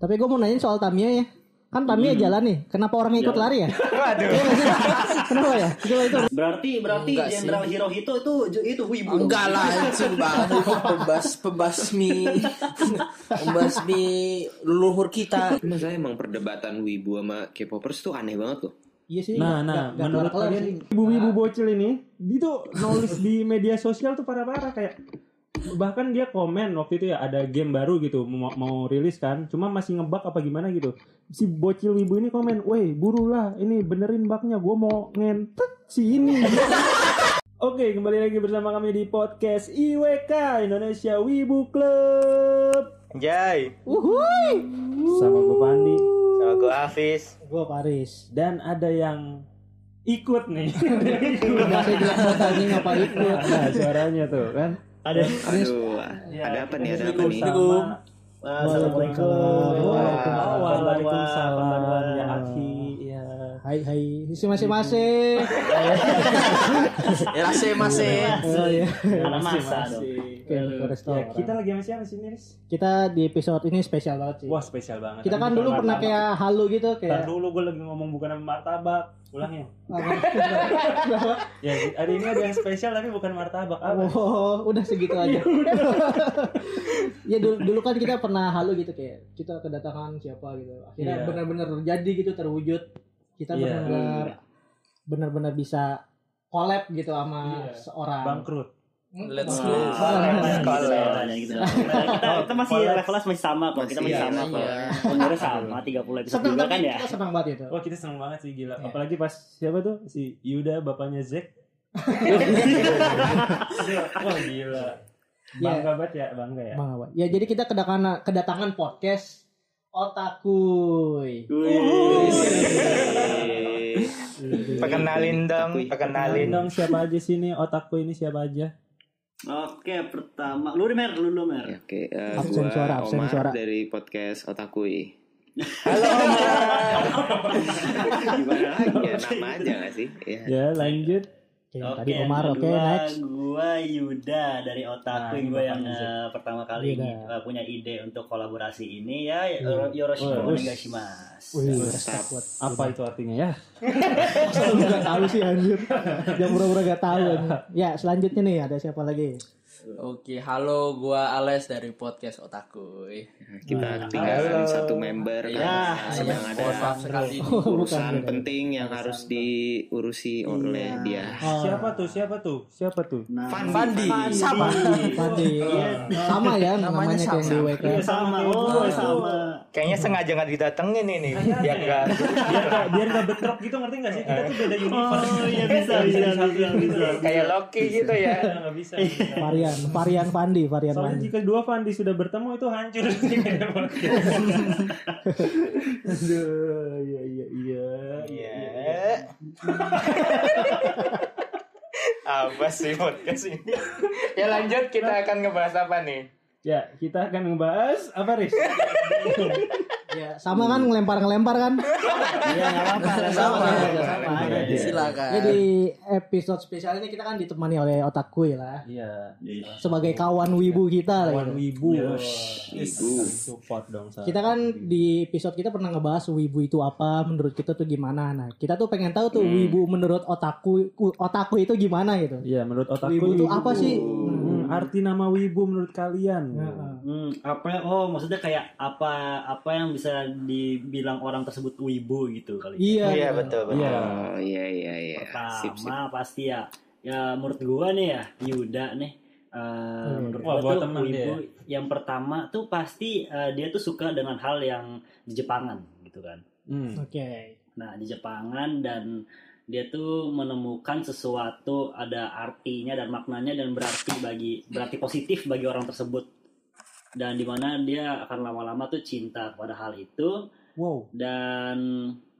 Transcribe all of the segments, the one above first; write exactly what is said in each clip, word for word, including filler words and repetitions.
Tapi gue mau nanyain soal Tamiya ya. Kan Tamiya hmm. jalan nih. Kenapa orang ikut jalan. lari ya? Waduh. Kenapa ya? Coba itu. Berarti berarti Jenderal Hirohito itu itu wibu. Enggak lah, anjing banget. Pembas pembasmi pembasmi leluhur kita. Masalah emang perdebatan wibu sama K-popers tuh aneh banget loh. Iya sih. Nah, nah, gak, menurut kalian wibu-wibu bocil ini, dia tuh nulis di media sosial tuh parah-parah kayak bahkan dia komen waktu itu ya ada game baru gitu mau, mau rilis kan, cuma masih ngebug apa gimana gitu. Si bocil wibu ini komen, "Weh, burulah ini benerin bugnya, gue mau ngentek si ini." Oke, kembali lagi bersama kami di podcast I W K Indonesia Wibu Club. Anjay. Uhuy. Sama gue Pandi, sama gue Hafiz, gue Paris, dan ada yang ikut nih. Enggak saya jelas tadi ngapa ikut. Nah, suaranya tuh kan. Ada aduh, ya, ada apa nih? Ada apa nih? Assalamualaikum. Waalaikumsalam. Ya akhi, ya. Hai hai. Masing-masing. Ya masing-masing. Oh iya. Ya, kita lagi sama siapa sih, Nis? Kita di episode ini spesial banget sih. Wah, spesial banget. Kita kan dulu pernah kayak halu gitu kayak. Ntar dulu gue lagi ngomong bukan sama martabak. Ulang ya. Ya, hari ini ada yang spesial tapi bukan martabak. Apa? Oh, udah segitu aja. Ya dulu, dulu kan kita pernah halu gitu kayak kita kedatangan siapa gitu. Akhirnya yeah. benar-benar terjadi gitu, terwujud. Kita yeah. benar-benar benar-benar bisa collab gitu sama yeah. seorang bangkrut. Let's go. Kita masih levelnya masih sama kok. Kita masih sama kok. Umurnya sama tiga puluh episode juga kan ya. Kita senang banget itu. Wah, kita senang banget sih gila. Apalagi pas siapa tuh? Si Yuda bapaknya Zack. Wah, gila. Bangga banget ya, bangga ya. Bangga. Ya jadi kita kedatangan kedatangan podcast Otakuy. Perkenalin dong, perkenalin dong siapa aja sini Otakuy ini siapa aja? Oke, pertama lu Mer, lu lu Mer. Oke, eh uh, gua Omar dari podcast Otakuy. Halo Omar. Gimana lagi ya, nama aja enggak sih? Ya. Ya, lanjut. Oke, okay, tadi Omar, oke, okay, next. Gua Yuda dari Otakuy, nah, gua yang uh, pertama kali uh, punya ide untuk kolaborasi ini ya. Yoroshiku onegaishimasu. Apa itu artinya ya? Saya enggak tahu sih anjir. Yang pura-pura enggak tahu. Ya, selanjutnya nih ada siapa lagi? Oke, halo, gua Ales dari podcast Otakuy. Kita ketinggalan satu member ya, kan, sedang ya, ada oh, urusan penting yang harus diurusi oleh dia. Oh. Siapa tuh? Siapa tuh? Siapa tuh? Nah, Fandi. Fandi. Sama. Fandi. Sama ya namanya, namanya kayak di W K. Sama. Oh, sama. Kayaknya sengaja enggak didatengin ini biar enggak biar enggak biar enggak betrok gitu, ngerti enggak sih? Kita tuh beda universe. Oh, iya bisa bisa bisa. bisa. Kayak Loki gitu ya. Enggak bisa. Varian varian Fandi, varian Soalnya Fandi. Jika dua Fandi sudah bertemu itu hancur. Aduh, iya iya iya. Iya. Yeah. Apa sih podcast ini? Ya lanjut, kita akan ngebahas apa nih? Ya, kita akan ngebahas apa, Riz? Ya, sama kan ngelempar-ngelempar kan? Iya, enggak apa-apa. Sama, sama aja. Silakan. Jadi episode spesial ini kita kan ditemani oleh Otakuy lah. Iya. Sebagai kawan wibu kita lah. Kawan wibu. Wibu. Support dong saya. Kita kan di episode kita pernah ngebahas wibu itu apa, menurut kita tuh gimana. Nah, kita tuh pengen tahu tuh wibu menurut Otakuy Otakuy itu gimana gitu. Iya, menurut Otakuy wibu itu apa sih? Arti nama wibu menurut kalian? Hmm, apa? Oh, maksudnya kayak apa? Apa yang bisa dibilang orang tersebut wibu gitu kali? Iya, iya betul, betul. Iya, oh, iya, iya, iya. Pertama sip, sip. Pasti ya, ya menurut gua nih ya, Yuda nih. Uh, hmm. Menurut gua tuh wibu yang pertama tuh pasti uh, dia tuh suka dengan hal yang di Jepangan gitu kan? Hmm. Oke. Okay. Nah di Jepangan dan dia tuh menemukan sesuatu ada artinya dan maknanya dan berarti bagi berarti positif bagi orang tersebut dan di mana dia akan lama-lama tuh cinta pada hal itu. Wow. Dan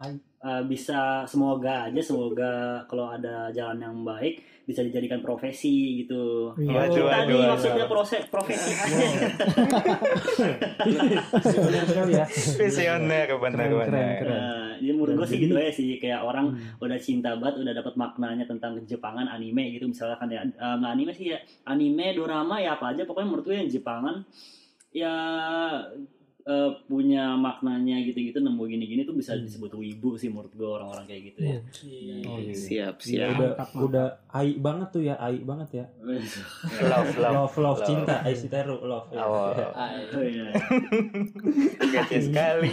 uh, bisa semoga aja semoga kalau ada jalan yang baik bisa dijadikan profesi gitu. Iya. Oh, tadi maksudnya proses profesi. Visioner sekali ya. Visioner benar-benar. Jadi menurut gue sih gitu ya sih kayak orang hmm. udah cinta banget udah dapat maknanya tentang Jepangan anime gitu misalnya kan ya um, anime sih ya anime dorama ya apa aja pokoknya menurut gue yang Jepangan ya uh, punya maknanya gitu-gitu, nemu gini-gini tuh bisa disebut wibu sih menurut gue orang-orang kayak gitu ya. Okay. Oh, iya. Siap, siap. Ya, udah, udah ai banget tuh ya, ai banget ya. love, love, love, love, cinta, ai siteru, love. Oh, iya. Kecil sekali.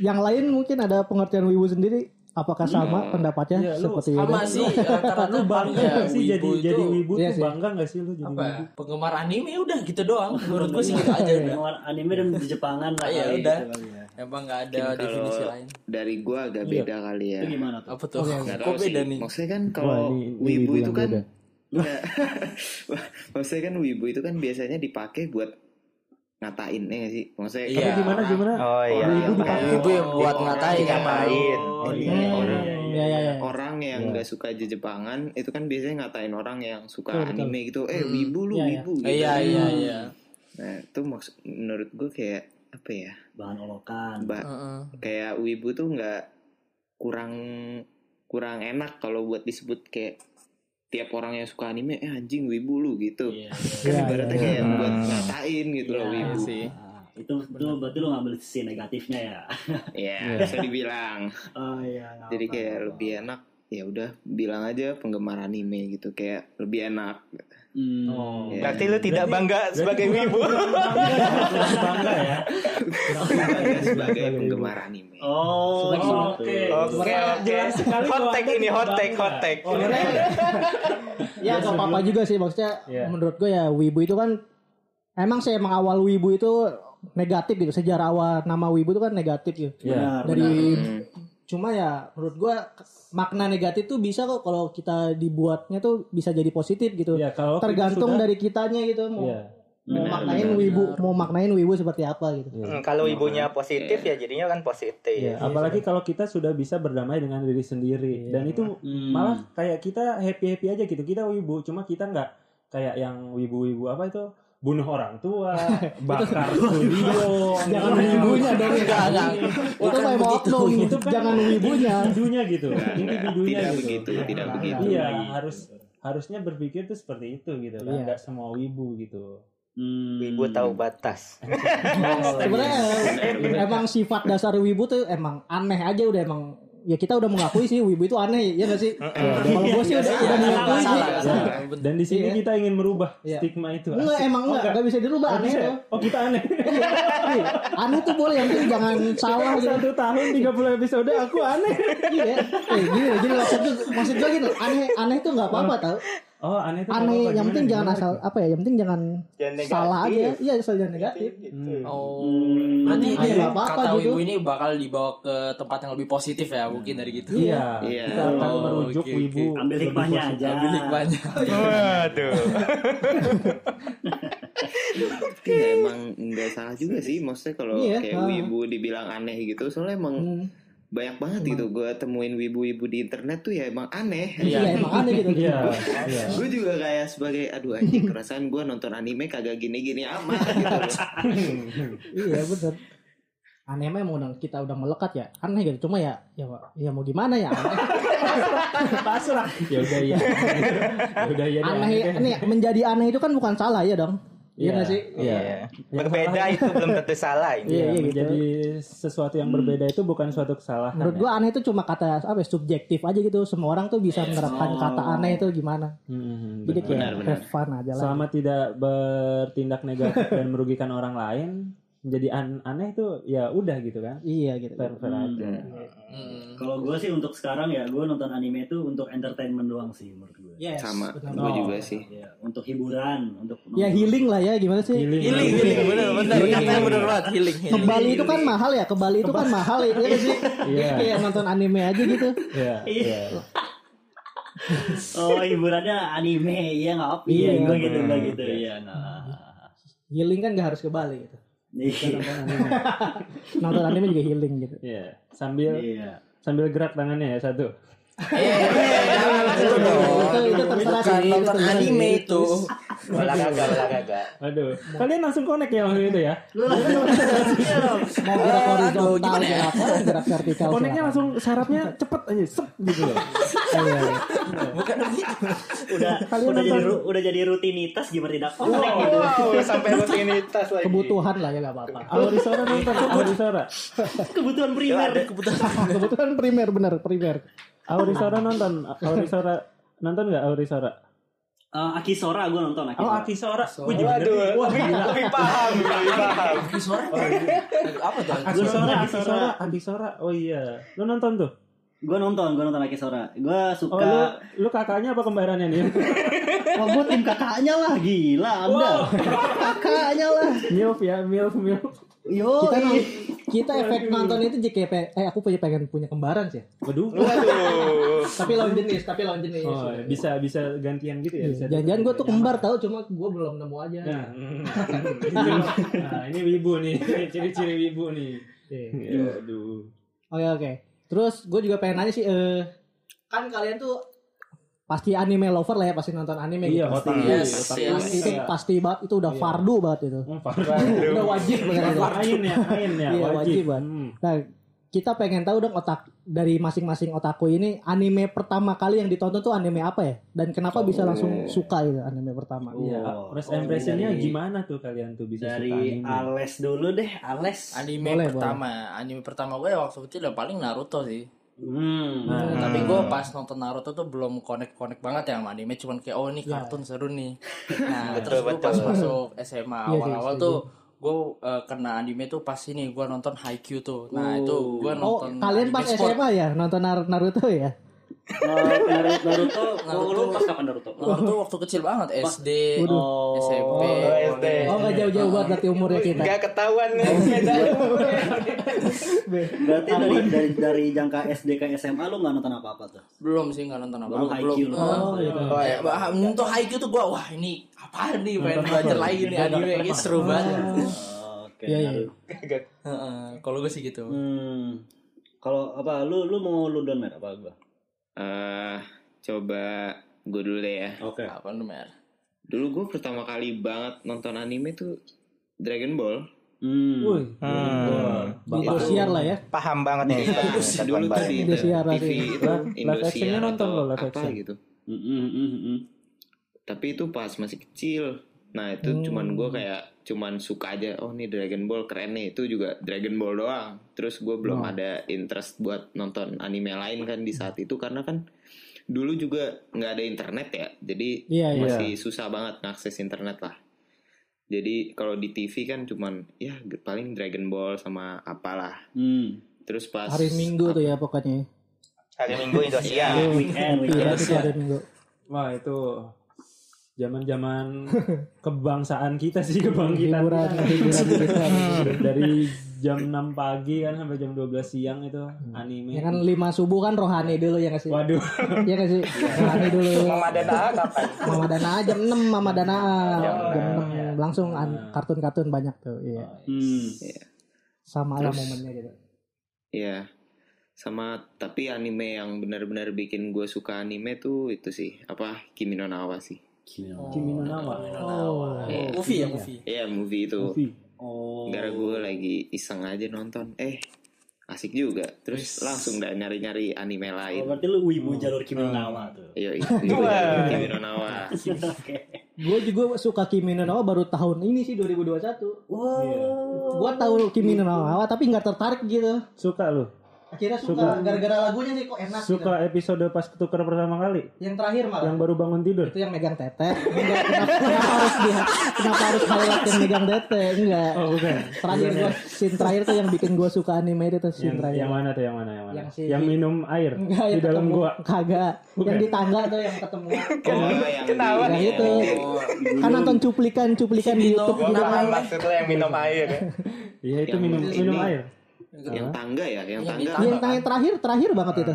Yang lain mungkin ada pengertian wibu sendiri. Apakah sama hmm. pendapatnya ya, seperti itu? Sama sih, antara lu bangga sih jadi itu, jadi wibu iya tuh bangga nggak sih lu jadi apa? Wibu? Penggemar anime udah gitu doang, menurut gue sih gitu aja. Penggemar anime dan di Jepangan lah, ya udah. Emang nggak ada mungkin definisi lain. Dari gue agak beda iya. kali ya. Itu gimana tuh? Apa tuh? Oh, kok beda nih? Maksudnya kan kalau oh, ini, ini wibu itu kan, maksudnya kan wibu itu kan biasanya dipakai buat ngatain ya gak sih? Maksudnya iya. Tapi gimana gimana? Oh iya. Ibu yang buat ngatain ngatain. Oh iya. Orang yang enggak suka Jejepangan itu kan biasanya ngatain orang yang suka oh, anime gitu. Eh, wibu lu, wibu. Iya iya iya. Nah, itu maksud menurut gue kayak apa ya? Bahan olokan. Ba- uh-uh. Kayak wibu tuh enggak kurang kurang enak kalau buat disebut kayak tiap orang yang suka anime, eh anjing wibu lu gitu. Yeah, yeah, kan ibaratnya yeah, kayak yeah. buat ngatain gitu yeah, loh wibu. Sih. Itu itu berarti lu ngambil sisi negatifnya ya. Iya, yeah, bisa dibilang. Oh iya. Yeah, jadi kayak apa, lebih enak ya udah bilang aja penggemar anime gitu kayak lebih enak. Hmm. Oh. Ya. Berarti lu tidak bangga berarti, sebagai berarti wibu. Bangga ya. Bangga sebagai penggemar anime. Oh, oke. Oke, jelas sekali. Hot take ini, hot take, hot take. Oh, ya enggak ya, apa-apa juga sih maksudnya. Yeah. Menurut gue ya wibu itu kan emang sih emang awal wibu itu negatif gitu. Sejarah awal nama wibu itu kan negatif gitu. Yeah. Benar, dari benar. Cuma ya menurut gue makna negatif tuh bisa kok kalau kita dibuatnya tuh bisa jadi positif gitu ya, kalau tergantung sudah, dari kitanya gitu mau, ya, benar, mau maknain benar, wibu benar. mau maknain wibu seperti apa gitu ya. Kalau wibunya positif ya, ya jadinya kan positif ya, apalagi ya, kalau kita sudah bisa berdamai dengan diri sendiri ya. Dan itu hmm. malah kayak kita happy happy aja gitu, kita wibu cuma kita nggak kayak yang wibu-wibu apa itu bunuh orang tua, bakar studio, jangan wibunya dari sekarang. Itu memang oknum, jangan wibunya, wibunya gitu. Individunya tidak begitu, tidak begitu. Iya, harus harusnya berpikir tuh seperti itu gitu kan, enggak semua wibu gitu. Wibu tahu batas. Sebenarnya emang sifat dasar wibu tuh emang aneh aja udah emang. Ya kita udah mengakui sih wibu itu aneh ya nggak sih? Kalau gue sih udah udah mengakui sih. Dan di sini kita ingin merubah stigma itu. Enggak, emang enggak, enggak bisa dirubah aneh tuh. Oh kita aneh. Aneh tuh boleh, yang penting jangan salah gitu. Satu tahun tiga puluh episode aku aneh. Iya. Eh gini, jadi maksud gue gitu, aneh aneh tuh nggak apa-apa tau. Oh aneh itu aneh yang penting jangan asal gitu? Apa ya yang penting jangan, jangan salah aja iya asal jangan negatif gitu. Oh nanti hmm. ya, kata wibu gitu. Ini bakal dibawa ke tempat yang lebih positif ya mungkin dari gitu iya yeah. yeah. kita akan oh, merujuk okay, wibu okay. ambil hikmahnya aja ambil hikmahnya waduh ya, emang nggak salah juga sih maksudnya kalau yeah, kayak nah. wibu dibilang aneh gitu soalnya emang hmm. banyak banget emang. Gitu gue temuin wibu-wibu di internet tuh ya emang aneh. Iya emang aneh gitu. Iya. Gue juga kayak sebagai aduh anjing perasaan gue nonton anime kagak gini-gini amat gitu. Iya benar. Aneh memang kita udah melekat ya. Aneh gitu cuma ya ya, ya mau gimana ya. Pasrah. Ya udah ya. Udah ya. Aneh ini menjadi aneh itu kan bukan salah ya dong. Iya nggak sih? Iya. Berbeda itu belum tentu salah. Iya, iya, gitu. Jadi sesuatu yang hmm. berbeda itu bukan suatu kesalahan. Menurut gue ya? Aneh itu cuma kata apa? Subjektif aja gitu. Semua orang tuh bisa yes. menerapkan oh. kata aneh itu gimana. Hmm, jadi kayak have fun aja lah. Selama tidak bertindak negatif dan merugikan orang lain, menjadi an- aneh tuh ya udah gitu kan? Iya gitu. Fair-fair hmm. aja. Hmm. Kalau gue sih untuk sekarang ya gue nonton anime itu untuk entertainment doang sih menurut gue. Yes, sama, gue juga sih. Ya, untuk hiburan, untuk ya healing lah ya gimana sih? Healing, healing, healing. Bener, bener, katanya bener banget healing. Ke Bali itu kan mahal ya, ke Bali itu kan mahal ya sih. Kayak nonton anime aja gitu. Iya. Oh hiburannya anime ya nggak apa? Iya, gue gitu, gue gitu ya. Healing kan nggak harus ke Bali gitu. Nonton anime. Nonton anime juga healing gitu. Iya. Sambil yeah. sambil gerak tangannya ya satu. Iya. Itu itu terserah sih nonton anime itu. Olahraga olahraga. Aduh. Kalian langsung connect ya waktu itu ya. Mau gerak horizontal, aduh, gerak kanan, gerak vertikal. Koneknya langsung syaratnya cepet aja, sep gitu loh. Iya. Bukan begitu. Udah Kalian udah nonton. jadi udah jadi rutinitas gimana tidak konek oh, gitu. Wow, sampai rutinitas lagi. Kebutuhan lah ya enggak apa-apa. Aurisora nonton Aurisora. Kebutuhan primer, kebutuhan kebutuhan primer benar, primer. Aurisora nonton, Aurisora nonton enggak Aurisora? Uh, Akisora gue nonton Akisora. Oh Akisora, gue juga. Waduh, lebih paham, lebih paham. Akisora, apa tuh? Akisora, Akisora, Akisora. Oh iya, lu nonton tuh? Gue nonton, gue nonton Akisora. Gue suka. Oh, lu, lu kakaknya apa kembarannya nih? Wah, gue tim kakaknya lah, gila Anda. Wow. Kakaknya lah. Milf ya, milf, milf. Yo, kita, i- kita efek nonton itu J K P. Eh aku punya pengen punya kembaran sih. Waduh. tapi lawan jenis, tapi lawan jenis. Oh, bisa bisa gantian gitu ya. Bisa jangan-jangan gue tuh kembar tahu, cuma gue belum nemu aja. Nah, nah ini wibu nih, ciri-ciri wibu nih. Waduh. Oke oke. Terus gue juga pengen nanya sih, eh, kan kalian tuh pasti anime lover lah ya, pasti nonton anime. Iya gitu. Pasti. Yes, pasti, yes, pasti, yes, itu yes. Pasti banget, itu udah iya. fardu banget itu. Oh, fardu. Udah wajib banget. Lain ya, lain ya. Iya, wajib, wajib banget. Hmm. Nah, kita pengen tahu dong otak dari masing-masing otaku ini, anime pertama kali yang ditonton tuh anime apa ya? Dan kenapa oh. bisa langsung suka itu ya, anime pertama? Iya. Oh. First impression-nya oh, gimana tuh kalian tuh bisa dari suka anime? Dari Ales dulu deh, Ales. Anime boleh, pertama, boleh. Anime pertama gue waktu itu udah paling Naruto sih. Hmm. Nah, hmm. Tapi gue pas nonton Naruto tuh belum connect-connect banget ya sama anime. Cuman kayak oh ini kartun yeah. seru nih. Nah terus gue pas masuk S M A awal-awal yeah, tuh gue uh, kena anime tuh pas ini gue nonton Haikyuu tuh. Nah itu gue nonton oh, kalian pas sport. S M A ya nonton Naruto ya? Naruto, Naruto, Naruto pas kapan Naruto? Naruto waktu kecil banget, S D, oh, S M P, oh, S D. Oh nggak jauh-jauh banget berarti umurnya kita. Nggak ketahuan nih. Berarti dari, dari dari jangka S D ke S M A lu nggak nonton apa-apa tuh? Belum sih nggak nonton apa-apa. Belum. Belum. Oh, iya. Untuk Haikyuu tuh gue wah ini apaan nih main belajar lagi nih anime ini seru banget. Oke. Kalau gue sih gitu. Kalau apa lu lu mau lu download apa gue? Uh, coba gue dulu deh ya. Oke. Okay. Apa lu mer? Dulu gue pertama kali banget nonton anime tuh Dragon Ball. Hmm. Wih. Hmm. Indosiar lah ya. Paham banget nih. Ya. Indosiar dulu tuh di Indosiar T V itu. Indosiarnya nonton loh lah apa gitu. Mm-mm-mm. Tapi itu pas masih kecil. Nah itu hmm. cuman gue kayak cuman suka aja. Oh nih Dragon Ball keren nih. Itu juga Dragon Ball doang. Terus gue belum oh. ada interest buat nonton anime lain kan di saat itu. Karena kan dulu juga gak ada internet ya. Jadi yeah, masih yeah. susah banget ngakses internet lah. Jadi kalau di T V kan cuman ya paling Dragon Ball sama apalah. hmm. Terus pas hari Minggu ap- tuh ya pokoknya. Hari Minggu Indonesia. Weekend Hari Minggu. Wah itu zaman-zaman kebangsaan kita sih, kebangkitan hiburan, hiburan kita. Dari jam enam pagi kan sampai jam dua belas siang itu anime. Ya kan lima subuh kan rohani dulu ya kasih. Waduh. Ya kasih. Rohani dulu. Mama Danaa kapan? Mama Danaa jam enam Mama Danaa. jam enam Ya. Langsung an- kartun-kartun banyak tuh, iya. Hmm. Sama lah momennya gitu. Iya. Sama tapi anime yang benar-benar bikin gue suka anime tuh itu sih, apa Kimi no Na wa sih. Kimi no Na wa. Oh, yeah. Movie ya movie. Iya, yeah, movie itu. Movie. Oh. Gara gue lagi iseng aja nonton. Eh, asik juga. Terus langsung dah nyari-nyari anime lain. Oh, berarti lu wibu oh. jalur Kimi no Na wa tuh. Iya, itu. Kimi no Na wa. Gue juga suka Kimi no Na wa baru tahun ini sih dua ribu dua puluh satu. Wow. Yeah. Gue tahu Kimi no Na wa tapi enggak tertarik gitu. Suka lu? Akhirnya suka, suka gara-gara lagunya sih kok enak. Suka gitu. Episode pas ketukar pertama kali. Yang terakhir malah. Yang baru bangun tidur. Itu yang megang tete. Enggak, kenapa, kenapa harus dia? Kenapa harus malah yang megang tete? Enggak. Oh, bukan. Terakhir gua scene terakhir tuh yang bikin gua suka anime itu scene terakhir. Yang mana tuh? Yang mana? Yang mana? Yang, si, yang minum air enggak, di dalam gua. Kagak. Okay. Yang di tangga tuh yang ketemu. Oh, yang ketawa. Nah, itu. Oh, kan nonton cuplikan-cuplikan di YouTube gitu. Maksudnya yang minum air. Iya, itu minum minum air. Yang tangga ya, yang tangga. Yang, yang tangga terakhir, terakhir banget itu.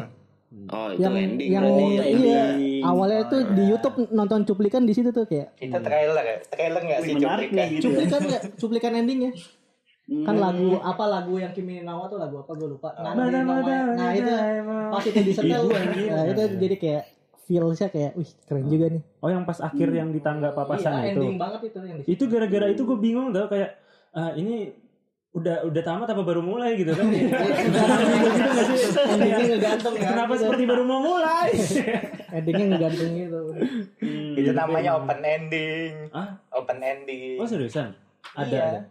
Oh, itu yang, ending. Yang, oh, iya, iya. Awalnya itu di YouTube nonton cuplikan di situ tuh kayak. Kita trailer ya, trailer nggak sih cuplikan? Gitu. Cuplikan nggak, cuplikan endingnya. Hmm. Kan lagu apa lagu yang Kimi no Na wa tuh lagu apa gue lupa. Nah, nah, nah, nah, nah, nah itu pas itu disetel, nah, itu jadi kayak feelsnya kayak, wih keren juga nih. Oh, yang pas akhir yang di tangga papasan itu. Iya, ending banget itu yang di situ. Itu gara-gara itu gue bingung tau kayak ini. udah udah tamat apa baru mulai gitu kan? Endingnya ngegantung ya. Kenapa seperti baru mau mulai? Endingnya ngegantung gitu. Itu namanya open ending. Hah? Open ending. Oh seriusan? Ada.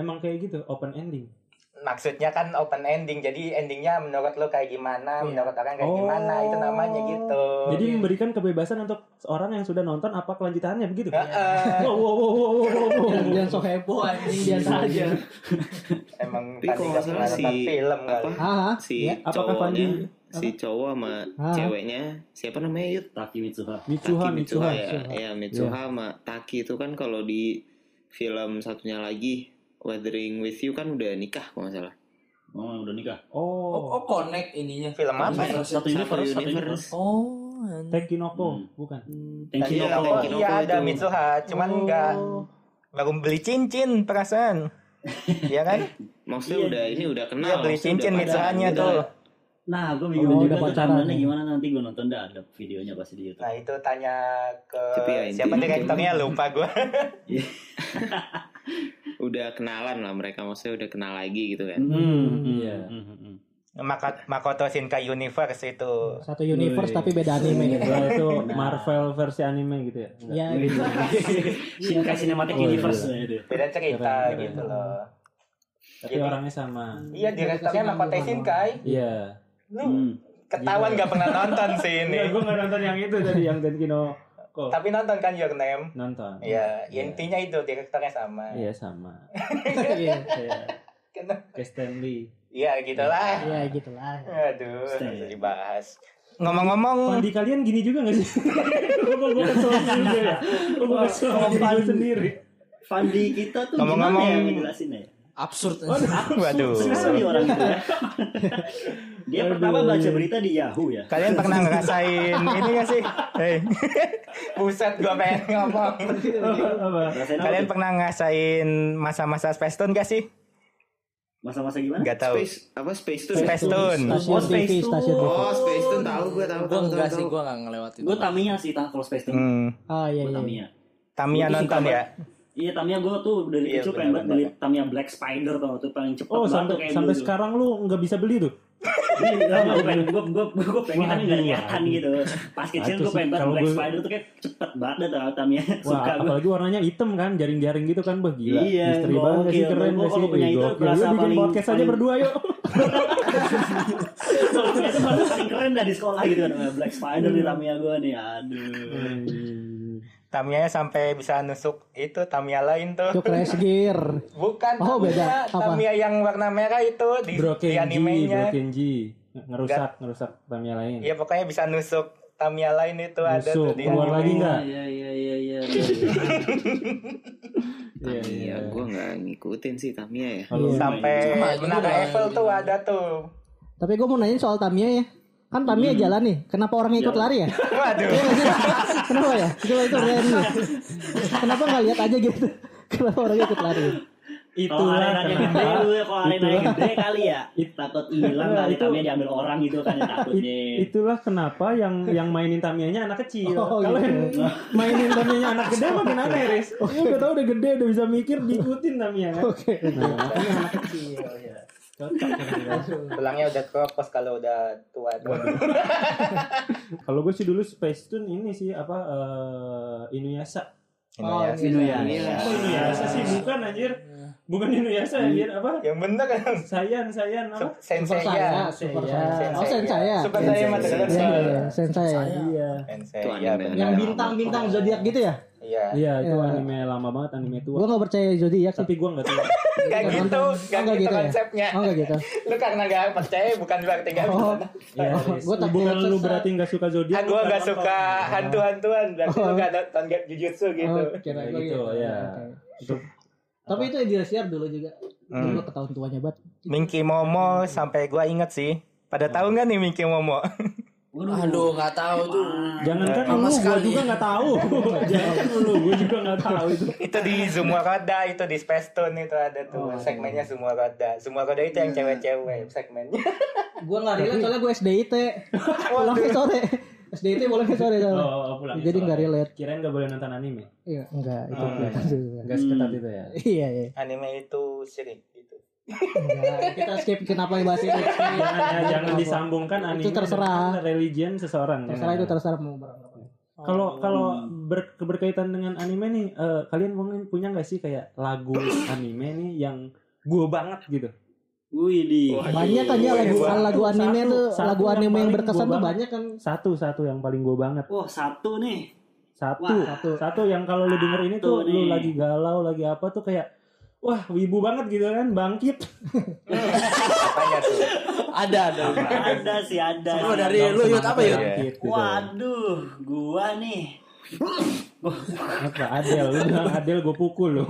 Emang kayak gitu open ending. Maksudnya kan open ending, jadi endingnya menurut lo kayak gimana, yeah. menurut orang kayak oh. gimana, itu namanya gitu. Jadi yeah. memberikan kebebasan untuk orang yang sudah nonton apa kelanjutannya begitu. Heeh. Wow wow wow wow. Jangan sok heboh anjing biasa aja. Emang tadi enggak si, film kali. Heeh. Si ya? Apakah Fandi si cowok sama ha? Ceweknya siapa namanya? Yut? Taki Mitsuha. Mitsuha, Taki Mitsuha, Mitsuha ya. Ya, Mitsuha yeah. sama Taki itu kan kalau di film satunya lagi Weathering With You kan udah nikah kalau nggak salah. Oh udah nikah. Oh oh, oh connect ininya film apa? Ya? Satu universe. Satu universe. Oh Tenkinoko hmm. bukan. Tenkinoko. Iya ada Mitsuha, cuman oh. nggak baru beli cincin perasaan. Iya kan? Maksudnya iya. udah ini udah kenal. Iya beli cincin Mitsuhanya tuh. Nah, gue bingung oh, juga tuh caranya gimana, nanti gue nonton dah ada videonya pasti di YouTube. Nah itu tanya ke Cipiain. Siapa direktornya lupa gue. Udah kenalan lah mereka, maksudnya udah kenal lagi gitu kan. Hmm, iya. Makoto Shinkai Universe itu. Satu universe Ui. Tapi beda anime gitu. Itu Marvel versi anime gitu ya. Iya. Gitu. Shinkai Cinematic oh, Universe itu. Beda cerita keren, gitu keren. Loh. Tapi gitu. Orangnya sama. Iya, direkturnya Makoto Shinkai. Iya. Lu hmm. ketahuan enggak pernah nonton sih ini. Iya, gua enggak nonton yang itu tadi yang Tenkino. Oh. Tapi nonton kan Your Name? Nonton. Iya, ya, intinya itu direkturnya sama. Iya, sama. Iya. Kayak Stanley. Iya, gitulah. Iya, gitulah. Aduh, harus dibahas. Ngomong-ngomong, di kalian gini juga enggak sih? Gua gua kesel juga ya. Gua kesel sendiri sendiri. Fandi kita tuh gimana ya ngejelasin ya? Absurd. Oh, waduh. Sekali orang itu ya. Dia aduh. Pertama baca berita di Yahoo ya. Kalian pernah ngerasain ini gak sih? Hey. Buset gue pengen ngomong. Kalian pernah ngerasain masa-masa Space Tune gak sih? Masa-masa gimana? Gak tau. Space, apa Space Tune? Space Tune. Oh Space Tune. Oh Space Tune tahu gue tahu. Gue nggak sih gue nggak ngelewatin. Gue Tamiya sih tahu kalau Space Tune. Hmm. Oh iya iya. Tamiya. Tamiya nonton ya. Iya Tamiya gue tuh dari kecil pengen banget beli Tamiya Black Spider tau tuh paling cepet. Oh sampai sampai sekarang lu nggak bisa beli tuh. Gue gue gue pengen tapi nggak kelihatan gitu. Pas kecil gue pengen banget Black Spider tuh kayak cepet banget tau Tamiya. Wah apalagi warnanya hitam kan, jaring-jaring gitu kan, bah gila. Misteri banget sih, keren sih. Kalau punya itu berasa paling. Podcast aja berdua yuk. Kalau punya itu baru paling keren dah di sekolah gitu kan. Black Spider di Tamiya gue nih, aduh. Tamiya sampai bisa nusuk itu Tamiya lain tuh. Itu Crash Gear. Bukan. Oh beda. Tamiya yang warna merah itu di, di animenya. Brokenji. Ngerusak, Gat. Ngerusak Tamiya lain. Iya pokoknya bisa nusuk Tamiya lain itu nusuk. Ada tuh di anime. Keluar lagi enggak? Iya iya iya iya. Tamiya gua enggak ngikutin sih Tamiya ya. Halo, sampai Naga Evil tuh ada tuh. Tapi gua mau nanyain soal Tamiya ya. Kan Tamiya hmm. jalan nih, kenapa orang ikut jalan. Lari ya? Waduh. Kenapa ya? Coba itu keren. Kenapa nggak lihat aja gitu? Kenapa orang ikut lari? Itulah arenanya gede dulu ya, kalau arenanya gede kali ya. Takut hilang kali Tamiya diambil orang gitu kan takutnya. Itulah kenapa yang yang mainin Tamiyanya anak kecil. Oh, kalau gitu. Yang mainin Tamiyanya anak gede makin aneh, Riz. Ini udah tahu udah gede udah bisa mikir diikutin Tamiya kan. Oke. Nah, anak kecil ya. Tulangnya udah kropos kalau udah tua. Kalau gue sih dulu Space Tune ini sih apa uh, Inuyasha. Oh, Inuyasha. Inuyasha. Inuyasha sih bukan anjir. Bukan Inuyasha anjir apa? Yang bener kan. Sayan Sayan apa? Sensei ya. Oh Sensei ya. Super Saiyan mata kepala. Sensei. Iya. Sensei ya. Yang bintang-bintang zodiak gitu ya? Iya. Iya, itu anime lama banget, anime tua. Gue enggak percaya zodiak, tapi gue enggak tahu. Gak gitu, gak gitu, gitu konsepnya. Ya? Oh gak gitu. Lu karena gak percaya bukan berarti gak bisa. Oh, ya, gue tak bukan lu berarti gak suka zodiak. Gue gak suka hantu-hantuan berarti oh. Lu gak nonton Jujutsu gitu. Oh, kira gitu, gitu ya. Gitu. Tapi itu di share dulu juga. Hmm. Gue ketahuan tuanya banget. Minky Momo sampai gue inget sih. Pada tahu nggak nih Minky Momo? Aduh nggak tahu tuh. Jangan kan lu, gue juga nggak tahu. Jangan lu, gue juga nggak tahu itu. Itu di Semua Roda, itu di Space Tune itu ada tuh oh, segmennya Semua Roda. Semua Roda itu yang cewek-cewek segmennya. Gue nggak relate soalnya gue S D I T. Pulangnya sore. S D I T pulangnya sore soalnya. Oh, pulangnya jadi nggak relate. Kirain nggak boleh nonton anime? Iya nggak. Itu nggak seketat itu ya. Iya. Anime itu syirik itu. Enggak, kita skip. Kenapa bahas itu? Jangan, jangan disambungkan anime. Itu terserah religion seseorang. Terserah ya. Itu terserah mau berapa. Kalau kalau ber, berkaitan dengan anime nih, uh, kalian mungkin punya nggak sih kayak lagu anime nih yang gue banget gitu? Wih, banyak kan ya lagu satu, lagu anime satu, tuh satu lagu anime yang, yang berkesan tuh banyak kan? Satu satu yang paling gue banget. Wah oh, satu nih. Satu wah. Satu satu yang kalau lu denger ini tuh nih. Lu lagi galau lagi apa tuh kayak wah wibu banget gitu kan, bangkit. Apanya tuh? Ada ada ada sih ada. Lu dari lu yut apa yut? Waduh, gua nih. Apa Adel? Lu bilang Adel gua pukul lu.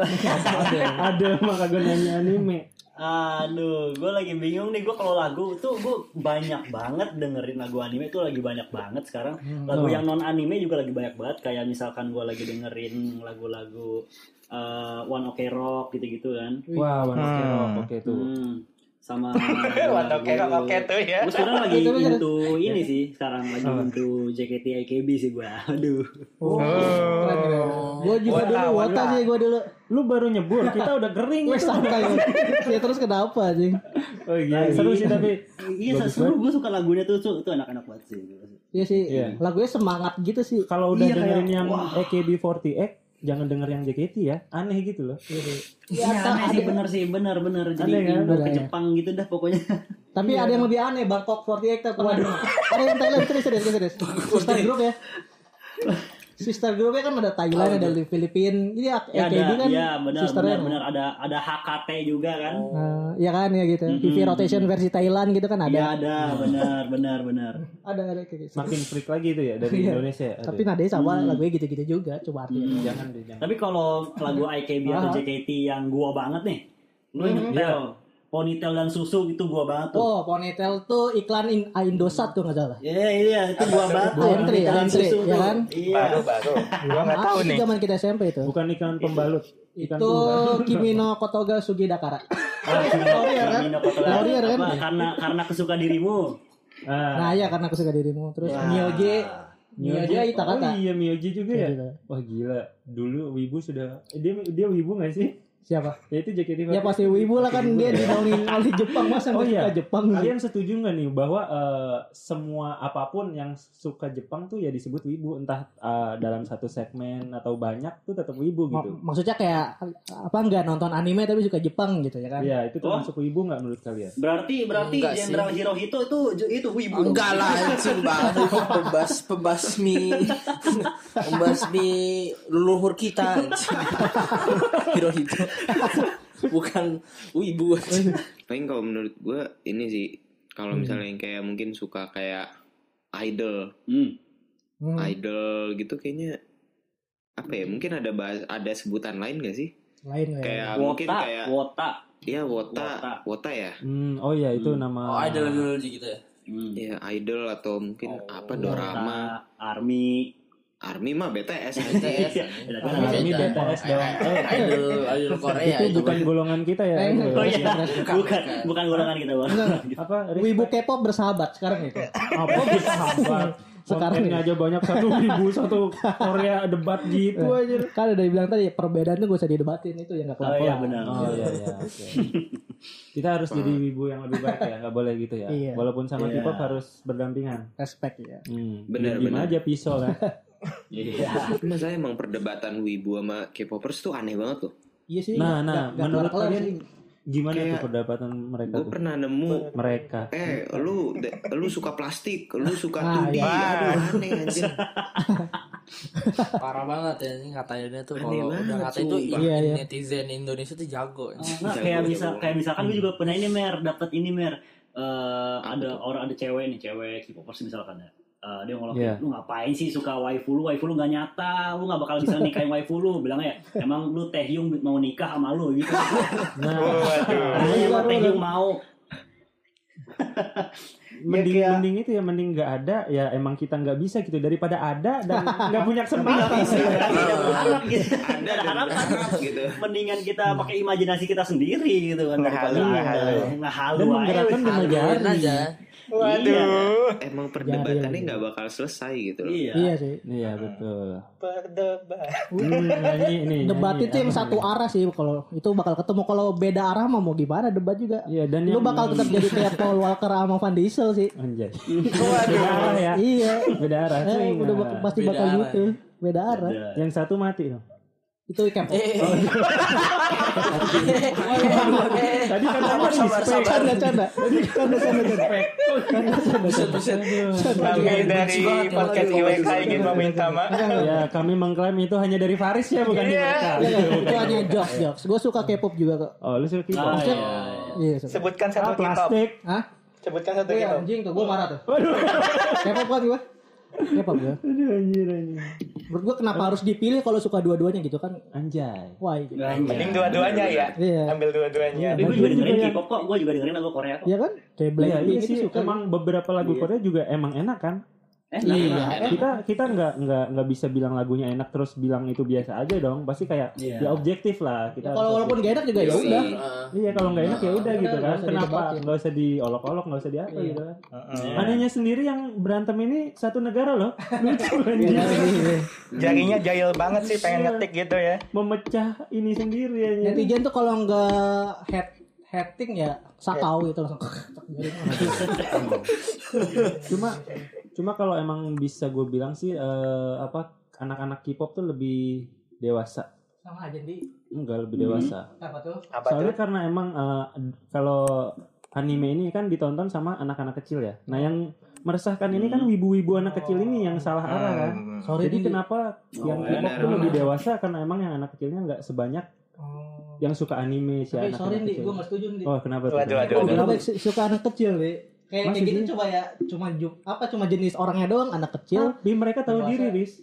Adel, Adel mah kagak nyanyi anime. Aduh, gua lagi bingung nih. Gua kalau lagu tuh gua banyak banget dengerin lagu anime tuh lagi banyak banget sekarang. Lagu yang non anime juga lagi banyak banget. Kayak misalkan gua lagi dengerin lagu-lagu Uh, One Ok Rock gitu-gitu kan. Wah, wow, One Ok hmm. Rock, oke okay, tuh. Hmm. Sama One Ok Rock, oke okay, tuh ya. Gue sekarang lagi into ini sih, sekarang lagi oh. into J K T I K B sih gue. Aduh. Oh. Oh. Gue juga wata, dulu, wata aja gue dulu. Lu baru nyebur, kita udah kering. Wes santai. Ya terus kenapa anjing? Oh iya, lagi. Seru sih tapi. Iya, seru gue suka lagunya tuh, tuh anak-anak banget sih. Iya sih, yeah. Lagunya semangat gitu sih. Kalau udah iya, dengerin kayak, yang wah. A K B empat delapan jangan denger yang J K T ya, aneh gitu loh. Iya aneh sih, bener sih, bener bener. Jadi kan? Ke ya. Jepang gitu dah pokoknya. Tapi yeah. Ada yang lebih aneh, Bangkok empat delapan tuh. Waduh. Ada yang Thailand serius serius serius. Sister group ya. Sister groupnya kan ada Thailand, oh, ada di Filipina. Jadi A K B kan. Iya benar benar, benar. Ada ada H K T juga kan. Oh. Iya kan ya gitu. Mm-hmm. T V rotation versi Thailand gitu kan ada. Iya ada, benar benar benar. Ada ada kayak gitu. Makin freak lagi itu ya dari Indonesia. Aduh. Tapi nadanya sama hmm. lagunya gitu-gitu juga, coba artinya. Hmm. Jangan deh jangan. Tapi kalau lagu I K B atau J K T yang gua banget nih. Lu inget enggak? Ponytail dan Susu itu gua banget tuh. Oh, Ponytail tuh iklan in, Indosat tuh enggak salah. Iya, yeah, iya, yeah, itu gua banget. Entry, entry, ya kan? Baru-baru. Gua enggak tahu nih. Zaman kita S M P itu. Bukan iklan pembalut. Ikan itu pembalut. Kimi no Kotoga Sugi Dakara. Sorry ya kan? Sorry ya kan? Karena karena kesuka dirimu. Nah, ya karena kesuka dirimu. Terus Nyoge Miyoji Ita Kata. Oh iya, Miyoji juga ya. Wah gila. Dulu wibu sudah dia dia wibu enggak sih? Siapa? Ya itu J K T empat delapan. Ya pasti wibu lah kan dia dinaulin oleh Jepang masa oh, iya. Jepang. Kalian setuju enggak nih bahwa uh, semua apapun yang suka Jepang tuh ya disebut wibu, entah uh, dalam satu segmen atau banyak tuh tetap wibu gitu. M- maksudnya kayak apa enggak nonton anime tapi suka Jepang gitu ya kan? Iya, itu tuh oh. Masuk wibu enggak menurut kalian? Berarti berarti Jenderal Hirohito itu itu wibu. Oh, enggak lah, anjing banget. Pembas pembasmi pembasmi leluhur kita. Hirohito. Bukan wibu. Paling kalau menurut gue ini sih kalau misalnya yang kayak mungkin suka kayak idol, hmm. Hmm. idol gitu kayaknya apa ya? Mungkin ada bahas, ada sebutan lain nggak sih? Lain kayak wota, mungkin kayak wota. Iya wota, wota, wota ya. Hmm, oh ya itu hmm. nama. Oh idol idol gitu ya. Hmm. Ya idol atau mungkin oh, apa dorama, army. Army mah B T S, B T S. Army B T S doang. Idol, idol Korea. Itu bukan golongan kita ya. Oh iya, bukan, bukan golongan kita. Apa? Wibu K-pop bersahabat sekarang itu. Apa bersahabat? Sekarang ini aja banyak satu wibu satu Korea debat gitu aja. Kan udah bilang tadi perbedaan tuh gak usah didebatin itu yang nggak kelar. Oh iya benar. Oh iya iya. Kita harus jadi wibu yang lebih baik ya, nggak boleh gitu ya. Walaupun sama K-pop harus berdampingan. Respect ya. Bener bener aja pisau lah. Iya. Masalah emang perdebatan wibu sama K-popers tuh aneh banget loh. Iya sih. Nah, nah, gak, menurut gak kalian sih. Gimana kayak tuh perdebatan mereka? Gue pernah nemu mereka. Eh, lu de, lu suka plastik, lu suka ah, duri. Iya. Aduh, aneh anjir. Parah banget ya ini katanya tuh kalau udah kata itu iya, iya. Netizen Indonesia tuh jago. Oh, nah, jago kayak misal kayak misalkan hmm. gue juga pernah ini mer dapat ini mer uh, ada tuh? Orang ada cewek nih, cewek K-popers misalkan ya. Uh, dia ngolok, yeah. Lu ngapain sih suka waifu lu, waifu lu gak nyata, lu gak bakal bisa nikahin waifu lu, bilangnya emang lu Taehyung mau nikah sama lu gitu. Nah, emang Taehyung mau. Mending, ya, mending itu ya mending nggak ada ya emang kita nggak bisa gitu daripada ada dan nggak punya kesempatan berharap gitu ada harap gitu mendingan kita pakai imajinasi kita sendiri gitu kan daripada nggak halu dan menggerakkan imajinasi aja Waduh. Iya. Emang perdebatannya ya, ya, nggak bakal selesai gitu loh. Iya, iya sih. Iya betul. Berdebat. Hmm, debat itu yang satu arah sih, kalau itu bakal ketemu. Kalau beda arah mau mau gimana debat juga. Iya, dan lu bakal tetap jadi kayak Paul Walker sama Van Diesel sih. Anjay. Beda arah ya. Iya. Beda arah. Eh, udah bak- pasti beda bakal arah gitu. Beda arah. Beda. Yang satu mati loh. Itu ikan. Tadi kan sama respect. Canda-canda. Tadi kan sama respect. Buset-buset. Kami dari podcast I W K ingin meminta maaf. Ya, kami mengklaim itu hanya dari Faris ya, bukan dari mereka. Itu hanya jokes-jokes. Gue suka K-pop juga kok. Oh, lu suka K-pop. Iya. Sebutkan satu K-pop. Hah? Sebutkan satu K-pop. Anjing tuh, gue marah tuh. K-pop kan gue. Kenapa gue? Aduh anjir anjir. Menurut gue kenapa harus dipilih kalau suka dua-duanya gitu kan? Anjay. Wah gitu. Mending dua-duanya ya. Iya. Ambil dua-duanya. Tapi gue juga dengerin K-pop kok. Gue juga dengerin lagu Korea kok. Iya kan? Kayak Blackpink itu suka. Emang beberapa lagu Korea juga emang enak kan? Enak, iya, enak, enak. Kita kita nggak nggak nggak bisa bilang lagunya enak terus bilang itu biasa aja dong, pasti kayak yeah, ya objektif lah kita. Ya, kalau walaupun nggak enak juga ya udah. Uh, iya kalau nggak enak uh, ya udah gitu kan. Kenapa nggak usah diolok-olok, nggak usah diapa gitu kan? Uh, uh, Anehnya yeah, sendiri yang berantem ini satu negara loh. Jarinya jahil banget sih, pengen ngetik gitu ya. Memecah ini sendiri. Netizen tuh kalau nggak head hating ya sakau gitu langsung. Cuma Cuma kalau emang bisa gue bilang sih uh, apa anak-anak K-pop tuh lebih dewasa. Sama aja di. Enggak lebih dewasa. Hmm. Apa tuh? Soalnya karena emang uh, kalau anime ini kan ditonton sama anak-anak kecil ya. Nah yang meresahkan hmm. ini kan wibu-wibu anak oh. kecil ini yang salah arah kan. Hmm. Jadi kenapa oh, yang K-pop tuh lebih dewasa karena emang yang anak kecilnya nggak sebanyak oh. yang suka anime sih anak-anak sorry, kecil. Sorry nih, gue nggak setuju nih. Oh kenapa? Tuh, aduh, aduh, aduh. Kenapa suka anak kecil nih? Kayak Maksud kayak gitu coba ya, cuma apa cuma jenis orangnya doang, anak kecil. Tapi mereka tahu diri, Riz.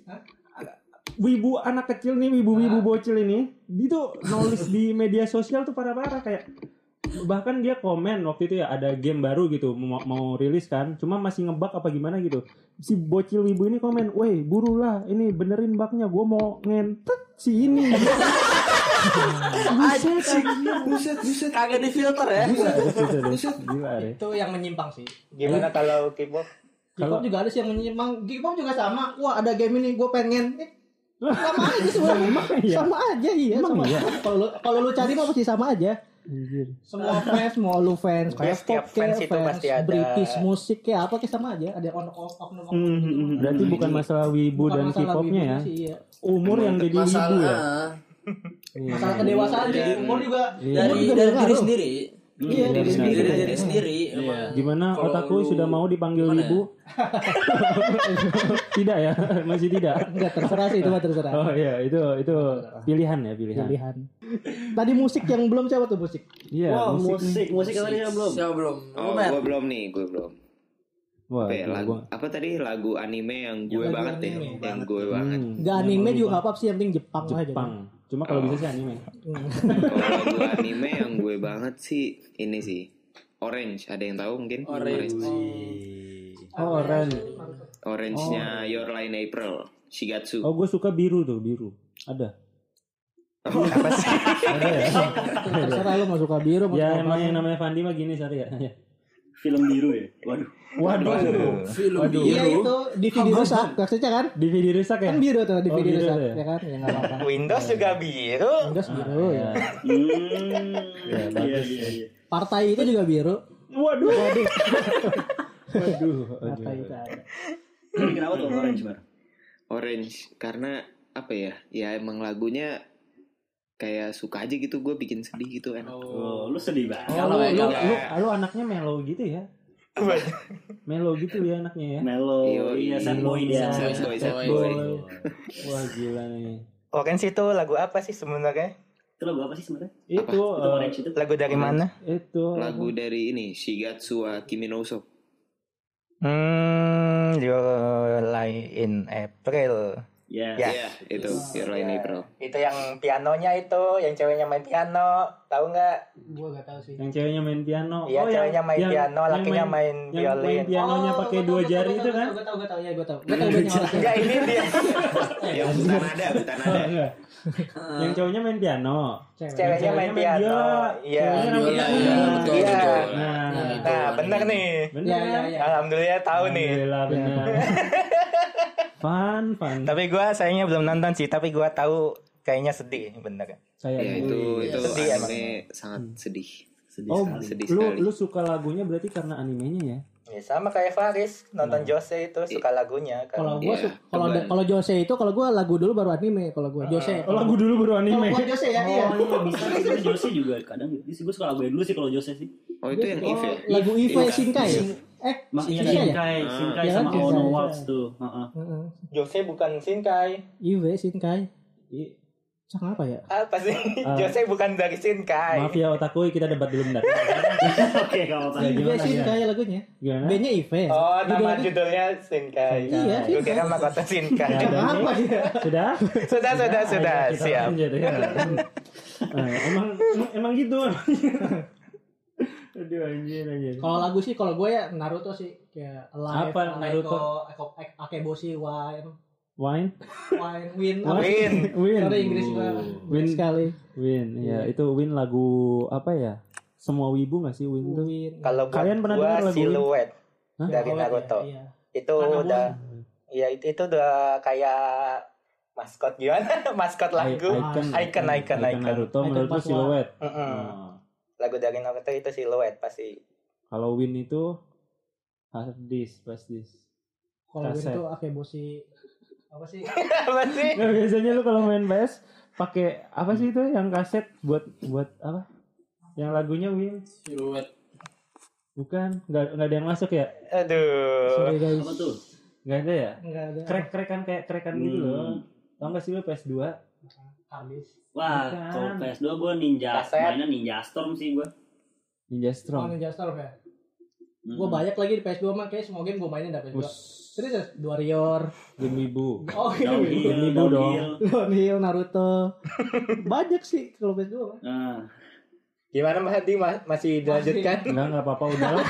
Wibu anak kecil nih, wibu-wibu bocil ini, dia tuh nulis di media sosial tuh parah-parah kayak bahkan dia komen waktu itu ya ada game baru gitu mau, mau rilis kan, cuma masih ngebug apa gimana gitu. Si bocil wibu ini komen, "Weh, burulah ini benerin bugnya, gua mau ngentek si ini." Buset, buset, buset, kagak di filter ya. Buset, gila deh. Itu yang menyimpang sih. Gimana kalau K-pop? K-pop juga ada sih yang menyimpang. K-pop juga sama. Wah, ada game ini gue pengen. Sama aja sebenarnya. Sama aja iya. Kalau kalau lu cari mah pasti sama aja. Semua fans, mau lu fans K-pop, fans British musik kayak apa kayak sama aja. Ada oknum-oknum. Berarti bukan masalah wibu dan K-popnya ya. Umur yang jadi wibu ya. Masalah kedewasaan sih, umur juga dari diri sendiri. Iya, diri sendiri, diri sendiri. Gimana otakku sudah mau dipanggil ibu? Tidak ya, masih tidak. Enggak, terserah sih, itu mah terserah. Oh iya, itu itu pilihan ya, pilihan. Pilihan. Tadi musik yang belum siapa tuh musik? Iya, musik. Musik yang tadi belum. Siapa belum? Oh, gua belum nih, gua belum. Wah, Be, lagu, apa tadi lagu anime yang gue ya, banget ya, yang, yang gue hmm. banget. Gak anime juga apa sih, yang penting Jepang, Jepang aja. Jepang. Cuma kalau oh. bisa sih anime. Kalau lagu anime yang gue banget sih ini sih Orange, ada yang tahu mungkin? Orange. Oh, Orange. Orange-nya oh. Your Line April, Shigatsu. Oh, gue suka biru tuh, biru. Ada. Apa sih? Ada ya. Terserah lu mau suka biru mau. Ya emang yang namanya Fandi mah gini sorry ya. Film biru ya, waduh, waduh, waduh. Film waduh. Biru. Iya itu D V D rusak, maksudnya kan? D V D rusak ya? Kan biru tuh, D V D oh, rusak ya, ya kan? Ya, gak apa-apa. Windows ya. Juga biru. Windows biru ah, ya. Hmm, ya, bagus. Iya, iya, iya. Partai itu juga biru. Waduh, waduh, waduh. Partai itu ada. Kenapa tuh Orange Bar? Orange, karena apa ya? Ya emang lagunya kayak suka aja gitu, gue bikin sedih gitu enak. Oh, lu sedih banget. Oh, lu, lu, lu, lu anaknya mellow gitu ya? Mellow gitu ya anaknya ya? Mellow. Iya, sad boy dia. Sad boy, sad boy. Wah, gila nih. Orange itu lagu apa sih sebenarnya? Itu lagu apa sih sebenarnya? Itu, itu Orange itu. Lagu dari mana? Itu lagu dari ini, Shigatsu wa Kimi no Uso. Hmm, Your Lie in April. Ya, yeah. yeah, itu Your Line yeah. April. Itu yang pianonya itu, yang ceweknya main piano, tahu nggak? Gua nggak tahu sih. Yang ceweknya main piano. Iya, oh, ceweknya main yang, piano, yang lakinya main, main violin. Yang main pianonya oh, pakai dua jari itu kan? Gua tahu, gua tahu, ya gua tahu. Gua tahu enggak ini dia. Ya bukan ada, bukan ada. Yang cowoknya main piano. Ceweknya main piano. Iya. Iya, betul. Nah, benar nih. Benar. Ya, ya. Alhamdulillah tahu nih. Alhamdulillah benar. Fun, fun. Tapi gue sayangnya belum nonton sih, tapi gue tahu kayaknya sedih bener. Saya ya, itu itu sedih, anime emang. Sangat hmm. sedih. Sedih oh, sekali. Sedih lu sekali. Lu suka lagunya berarti karena animenya ya? Ya sama kayak Faris nonton nah. Jose itu suka lagunya kan. Kalau gua yeah, kalau kalau Jose itu kalau gua lagu dulu baru anime kalau gua. Jose uh, lagu dulu baru anime. Kalau Jose ya iya. Oh, bisa Jose juga kadang. Gua suka lagu dulu sih kalau Jose sih. Oh itu yang Ive. Oh, lagu Ive Shinkai. Eh maksudnya Shinkai, Shinkai sama All No Walls tuh. Heeh. Jose bukan Shinkai. Ive Shinkai. Cak apa ya? Apa sih? Uh, Jose bukan dari Shinkai. Maaf ya otakku, kita debat dulu bentar. Oke, kalau tadi gimana Shinkai lagunya? Bandnya Ive. Oh, nama judulnya Shinkai. Iya, gue kira mahkota Shinkai. Apa ya? Sudah? Sudah, sudah, sudah. Siap. Emang emang gitu. Aduh anjir anjir. Kalau lagu sih kalau gue ya Naruto sih kayak Alive, Naruto, Akeboshi wa Wine, wine, win, win, win. Sorry Inggris gua. Win sekali. Win, ya itu win lagu apa ya? Semua wibu nggak sih win itu? Kalau kalian pernah dengar lagu Silhouette dari Naruto, iya, iya. Itu Kana udah, wine. Ya itu itu udah kayak maskot gimana? Maskot lagu, icon, icon, icon. Naruto menurut Silhouette. Uh-uh. Lagu dari Naruto itu Silhouette pasti. Kalau win itu hard disk, flash disk. Kalau win itu Akeboshi. Apa sih? Apa sih? Nah, biasanya lu kalau main P S pakai apa sih itu yang kaset buat buat apa? Yang lagunya Win Silhouette. Bukan, enggak enggak ada yang masuk ya? Aduh. Sorry guys. Apa tuh? Enggak ada ya? Enggak ada. Krek-krekan kayak krekan hmm. gitu loh. Tahu enggak sih lu P S dua? Habis. Wah, kalau P S dua gua ninja, mainnya Ninja Storm sih gua. Ninja Storm. Oh, Ninja Storm ya? Hmm. Gua banyak lagi di P S dua mah kayak semua game gua mainin di P S dua. Us. Serius, dua Warrior, game ibu, oh game ibu dong, Warrior Naruto, banyak sih kalau best dua. Nah. Gimana Mas Hadi masih dilanjutkan? Enggak enggak apa-apa udah lah.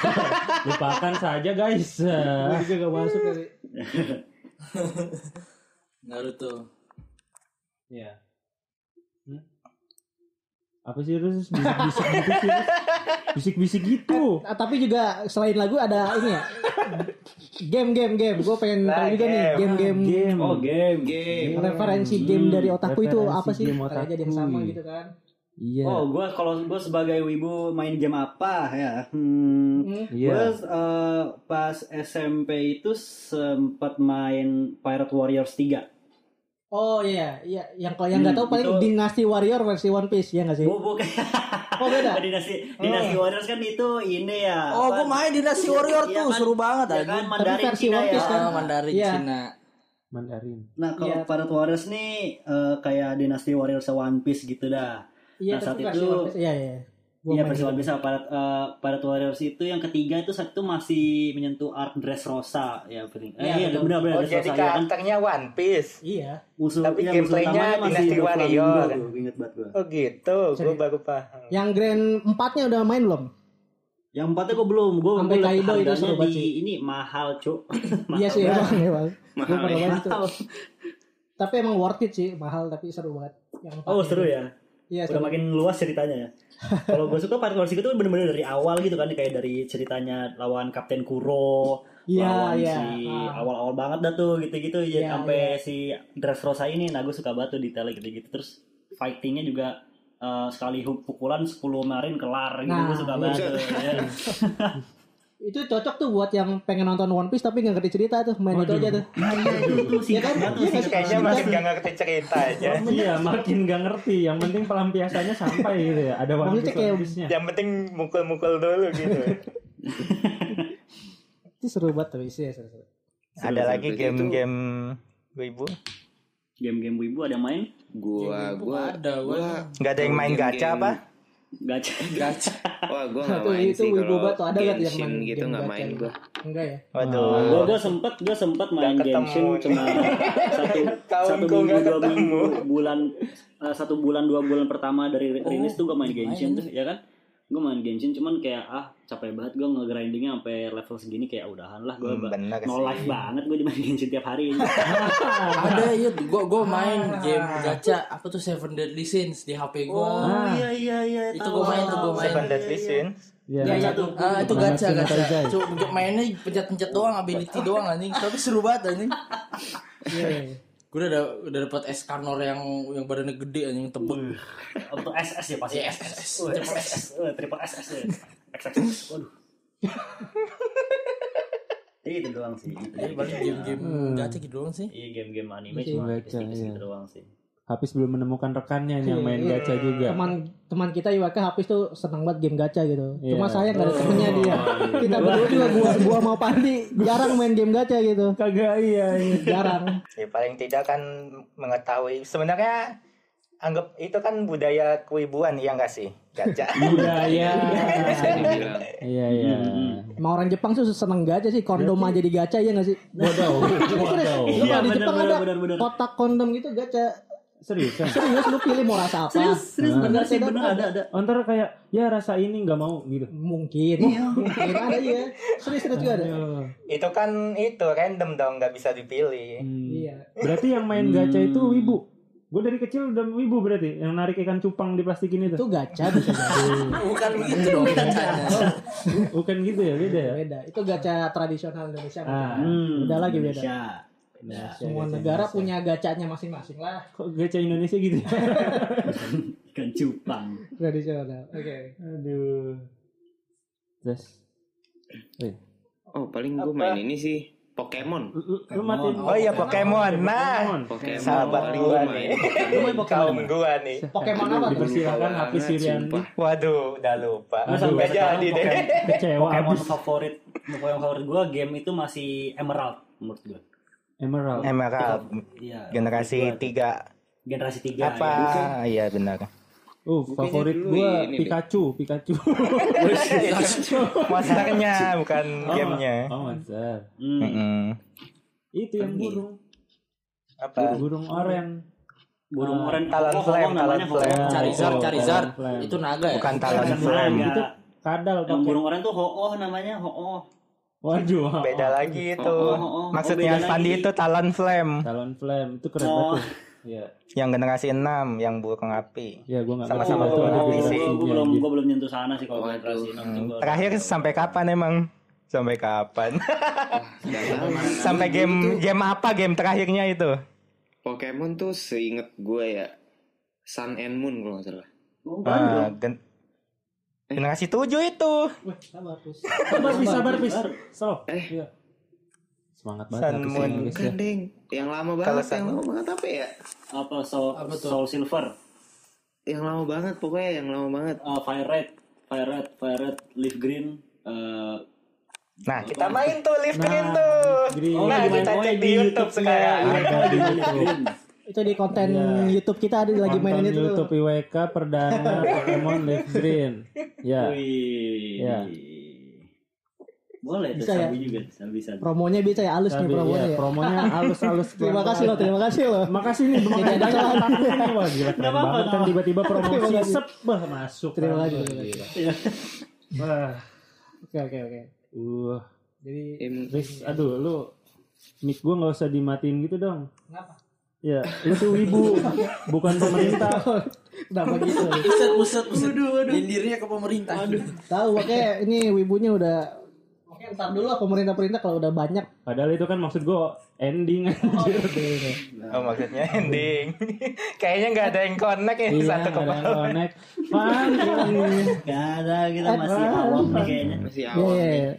Lupakan saja guys. Gue juga enggak masuk kali. Naruto. Iya. Hmm? Apa sih terus bisik-bisik gitu sih? Bisik-bisik gitu. A- tapi juga selain lagu ada ini ya. Game game game, gue pengen nah, tahu juga nih game game, game. Oh game game, referensi game, game dari otakku itu apa sih? Karena jadi yang sama gitu kan? Iya. Oh gue kalau gue sebagai wibu main game apa ya? Hmm, yeah. Gue uh, pas S M P itu sempat main Pirate Warriors tiga. Oh iya, iya yang kalau yang nggak hmm, tahu paling itu... Dynasty Warrior versi One Piece ya nggak sih? Oh, bukan. Oh beda. Dynasty oh. Dynasty Warriors kan itu ini ya. Oh gua main Dynasty Warrior tuh ya, seru kan, banget aja. Ya kan, tapi versi Cina One Piece ya. Kan oh, Mandarin ya. Cina. Mandarin. Nah kalau ya, Pirate Warriors nih uh, kayak Dynasty Warrior se One Piece gitu dah. Ya, nah saat itu. Iya iya. Iya versi One Piece Pirate uh, Pirate Warriors itu yang ketiga itu saat itu masih menyentuh art Dressrosa ya penting. Eh, iya benar-benar Dressrosa. Oh jadi karakternya One Piece. Iya. Musuh, tapi ya, gameplaynya Dynasty Warrior kan? Ingat banget gua. Oh gitu, gue baru paham. Yang Grand empat-nya udah main belum? Yang empat-nya gue belum. Gue sampai Kaido itu seru banget sih. Ini mahal, Cuk. Iya sih, emang mahal. Mahal. Mahal. Tapi emang worth it sih, mahal tapi seru banget. Yang oh, seru ya. Iya, udah seru. Makin luas ceritanya ya. Kalau gue suka Pirate Warriors itu benar-benar dari awal gitu kan, kayak dari ceritanya lawan Kapten Kuro. Yeah, lawan yeah. si ah. awal-awal banget dah tuh gitu-gitu ya yeah, sampai yeah. si Dressrosa ini. Nah gue suka banget tuh detailnya gitu-gitu. Terus fightingnya juga uh, sekali pukulan sepuluh marin kelar gitu. Nah, gue suka banget tuh, ya. Itu cocok tuh buat yang pengen nonton One Piece tapi gak ngerti cerita tuh. Main itu aja tuh. Iya kan? Kayaknya makin gak ngerti cerita aja. Iya makin gak ngerti. Yang penting pelampiasannya sampai gitu ya. Ada One Piece-nya. Yang penting mukul-mukul dulu gitu. Itu seru banget tapi sih ya. Ada lagi game-game wibu? Game-game wibu ada main? Gua, gua ada. Gak ada yang main gacha apa? Gacha, gacha. Wah, gue nggak main itu, sih kalau Genshin gitu nggak main gue. Enggak ya. Waduh. Ah. Gue gue sempet gue sempet main Genshin cuma satu satu minggu dua minggu bulan uh, satu bulan dua bulan pertama dari rilis oh, tuh gue main Genshin tuh ya kan. gue main Genshin cuman kayak ah capek banget gue ngegrindingnya sampai level segini, kayak udahan lah gue ba- no life banget gue main Genshin tiap hari. Ada yuk gue gue main ah. game gacha apa tuh Seven Deadly Sins di H P gue. Oh ah. iya iya iya itu gue main tuh gue main Seven Deadly Sins. Ya, ya, ya, tuh, uh, itu gacha gacha. Cuma mainnya pencet-pencet doang, ability doang anjing. Tapi seru banget anjing. Iya. Gue udah udah dapat Escanor yang yang badannya gede anjing tebel. Atau S S ya pasti. S S. Triple S S. X X. Waduh. Iya gitu doang sih. Jadi game-game gacha gitu doang sih. Iya game-game anime cuma tipis-tipis gitu doang sih. Habis belum menemukan rekannya yang main yeah, gacha juga. Teman teman kita Iwaka Habis tuh senang banget game gacha gitu. Yeah. Cuma saya enggak ada temennya dia. Kita berdua juga gua gua mau Pandi jarang main game gacha gitu. Kagak iya, iya. Jarang. Ya paling tidak kan mengetahui sebenarnya, anggap itu kan budaya keibuan ya enggak sih? Gacha. Budaya. Iya iya. Emang orang Jepang tuh seneng gacha sih, kondom aja di gacha ya enggak sih? Bodoh. Bodoh. Iya di Jepang ada kotak kondom gitu gacha. Serius, serius lu pilih mau rasa apa? Serius, serius nah, benar sih benar ada ada. Antara kayak ya rasa ini nggak mau gitu. Mungkin, iya. mungkin ada ya. Serius serius juga ada. Itu kan itu random dong, nggak bisa dipilih. Hmm. Iya. Berarti yang main gacha itu wibu. Gue dari kecil udah wibu berarti. Yang narik ikan cupang di plastik ini tuh. Itu gacha bisa jadi. Bukan begitu dong gacanya. Bukan gitu ya, beda ya. Beda. Itu gacha tradisional Indonesia. Ah, hmm, udah lagi beda. Indonesia. Nah, semua negara Indonesia punya gacanya masing-masing lah. Kok gacha Indonesia gitu? Ikan cupang. Tradisional. Oke. Okay. Aduh. Terus. Oh, paling gue main ini sih Pokemon. Lu matiin. Oh iya Pokemon. Nah, Pokemon. Sahabat gue nih. Lu main Pokemon gue nih. Pokemon apa? Dipersilakan habis Sirian. Waduh, udah lupa. Sampai jadi deh. Kecewa. Pokemon favorit. Pokemon favorit gue game itu masih Emerald menurut gue. Emerald. Emerald. Ya, generasi tiga. Generasi tiga. Apa? Iya ya, benar. Uh, favorit gua Pikachu, deh. Pikachu. Monsternya bukan oh, gamenya. Oh, monster. Mm. Mm-hmm. Itu yang burung. Apa? Burung oranye. Burung oranye Talonflame, Talonflame. Charizard, Charizard. Itu naga ya. Bukan Talonflame. Itu kadal. Yang burung oranye tuh Ho-Oh namanya, Ho-Oh. Waduh, beda oh, lagi itu. Oh, oh, oh. Maksudnya oh, Pandi itu Talonflame. Talonflame itu keren oh. banget. Iya. Yang generasi enam yang burung api. Iya, gua enggak sama-sama oh, burung api sih. Gua belum gua belum nyentuh sana sih kalau generasi enam. Terakhir sampai kapan emang? Sampai kapan? Sampai game game apa game terakhirnya itu? Pokemon tuh seinget gue ya Sun and Moon kalau enggak salah. Oh, ah, gen- generasi tujuh itu. Wah, sabar, Pis. Sabar, Pis, sabar, Pis. So, eh. Iya. Semangat banget Sun Gandeng. Yang lama banget, Kalasan yang lama banget apa ya? Apa Soul, apa Soul Silver? Yang lama banget pokoknya, yang lama banget. Uh, Fire Red, Fire Red, Fire Red, Leaf Green, uh, nah, kita main tuh Leaf Green nah, tuh. Green. Nah, kita cek di YouTube sekarang. Itu di konten yeah. YouTube kita ada lagi main ini tuh. YouTube I W K perdana Pokemon Leaf Green. Ya. Ya. Boleh bisa ya? Juga bisa, bisa. Promonya bisa ya, halus nih promonya. Iya, ya. Promonya halus-halus. Terima kasih loh, terima kasih loh. Makasih nih, terima kasih nih. Wah, gila keren banget kan tiba-tiba promosi sep bah masuk. Terima kasih. Wah. Oke oke oke. Uh. Jadi Riz, aduh lu mic gua enggak usah dimatiin gitu dong. Kenapa? Ya, itu wibu bukan pemerintah. Kenapa gitu? Buset, buset, buset. Nyindirnya ke pemerintah. Aduh. Tahu makanya ini wibunya udah oke, entar dulu lah pemerintah-pemerintah kalau udah banyak. Padahal itu kan maksud gue ending anjir. Oh, maksudnya ending. Kayaknya enggak ada yang connect ya satu ke bawah. Iya, connect. Pan. Enggak ada, kita masih awam nih kayaknya. Masih awam nih.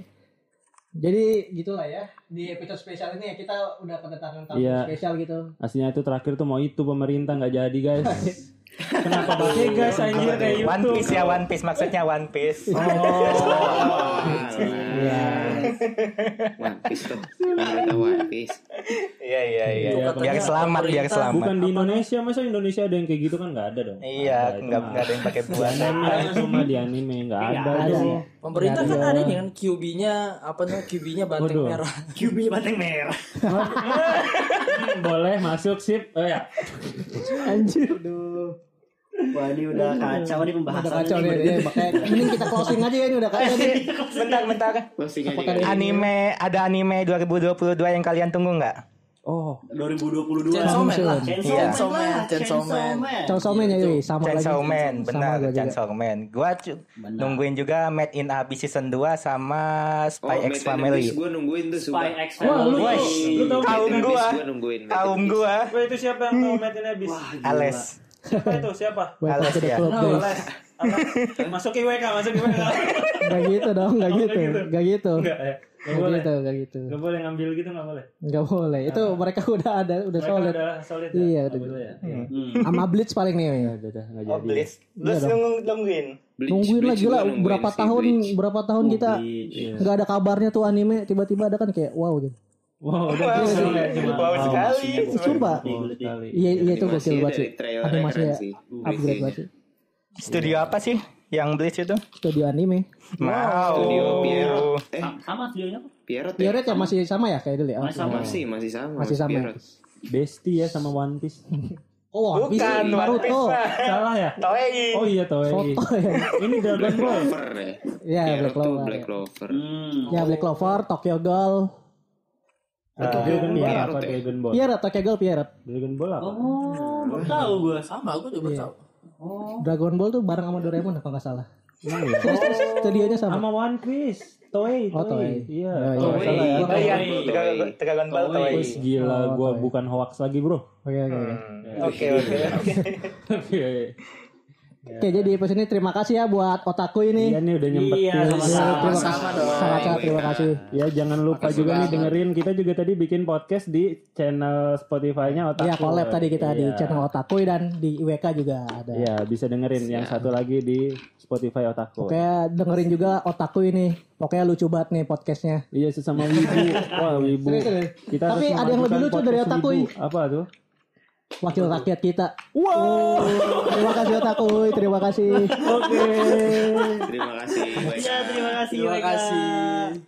Jadi gitulah ya di episode spesial ini ya, kita udah kedatangan tamu yeah. spesial gitu. Aslinya itu terakhir tuh mau itu pemerintah nggak jadi guys. Kenapa pakai guys anjir kayak itu? One Piece ya One Piece maksudnya One Piece. Oh. Iya. One Piece tuh. Pemerintah One Piece. Iya iya iya. Biar selamat biar selamat. Bukan di Indonesia, masa Indonesia ada yang kayak gitu kan nggak ada dong. Iya nggak nggak ada yang pakai buatan. Cuma di anime nggak ada. Pemerintah kan ada nih kan Q B-nya apa tuh Q B-nya banteng merah. Q B-nya banteng merah. Boleh masuk sip. Oh ya. Anjir. Aduh. Wah, ini udah kacau nih pembahasan. Udah kacau nih, ya, makanya mending kita closing aja ya, ini udah kacau nih. Bentar, bentar. Closing aja. Anime, ada anime dua ribu dua puluh dua yang kalian tunggu enggak? Oh, dua ribu dua puluh dua. Chainsaw Man lah. Chainsaw Man, Chainsaw Man. Chainsaw Man ya, sama lagi. Chainsaw Man, benar, Chainsaw Man. Gua nungguin juga Made in Abyss season dua sama Spy X Family. Gua nungguin tuh Spy X Family. Lu tahu gua. Tahu gua. Gua itu siapa yang mau Made in Abyss? Ales. Siapa itu? Siapa? Ales ya. Ales. Masuk I W K, masuk I W K. Enggak gitu dong, enggak gitu. Enggak gitu. Enggak ya. Gak boleh gitu, gak gitu. Gak boleh ngambil gitu, gak boleh. Gak boleh. Itu nah, mereka udah ada, udah solid. Udah solid. Iya, udah. Sama Blitz paling nih. Ya, udah, enggak jadi. Oh, Blitz. Terus nungguin. Nungguin lagi lah berapa tahun, berapa tahun kita enggak ada kabarnya tuh anime, tiba-tiba ada kan kayak wow gitu. Wow, udah wow sekali. Coba. Iya, iya itu gokil banget sih. Animasinya upgrade banget. Studio apa sih yang Blitz itu? Studio anime. Wow. Studio Pierrot. Eh, sama studionya apa? Pierrot. Pierrot ya masih sama ya kayak dulu ya. Masih sama sih, masih sama. Masih sama. Bestie ya sama One Piece. Oh, One Piece. Bukan Naruto. Salah ya? Toei. Oh iya Toei. Ini Dragon Ball. Iya, Black Clover. Black Clover. Ya Black Clover, Tokyo Ghoul. Atau Dragon Ball atau Dragon Ball. Pierrot, Tokyo Ghoul, Pierrot. Dragon Ball apa? Oh, belum tahu gua. Sama, gua juga belum tahu. Oh. Dragon Ball tuh bareng sama Doraemon kalau enggak salah. Nah, ya. Oh. Studionya sama. Sama One Piece. Toei, oh, Toei. Iya. Toei. Dragon Ball Toei. Wih, gila oh, gua Toei. Bukan hoax lagi, Bro. Oke, oke. Oke, oke. Oke. Oke, yeah. Jadi episode ini terima kasih ya buat Otaku ini. Iya nih udah nyempet. Iya, sama-sama, sama-sama dong. Sangat-sangat terima kasih. Ya jangan lupa makasih juga banget. Nih dengerin kita juga tadi bikin podcast di channel Spotify-nya Otaku. Iya, collab tadi kita yeah. Di channel Otaku dan di I W K juga ada. Iya, bisa dengerin yang satu lagi di Spotify Otaku. Oke, dengerin juga Otaku ini. Pokoknya lucu banget nih podcastnya. Iya, sesama wibu. Wah, wibu. Kita tapi ada yang lebih lucu dari Otaku. Wibu. Apa tuh? Wakil rakyat kita. Wow. Terima kasih Otaku. Terima kasih. Oke. Terima kasih. Ya, terima kasih. Terima kasih.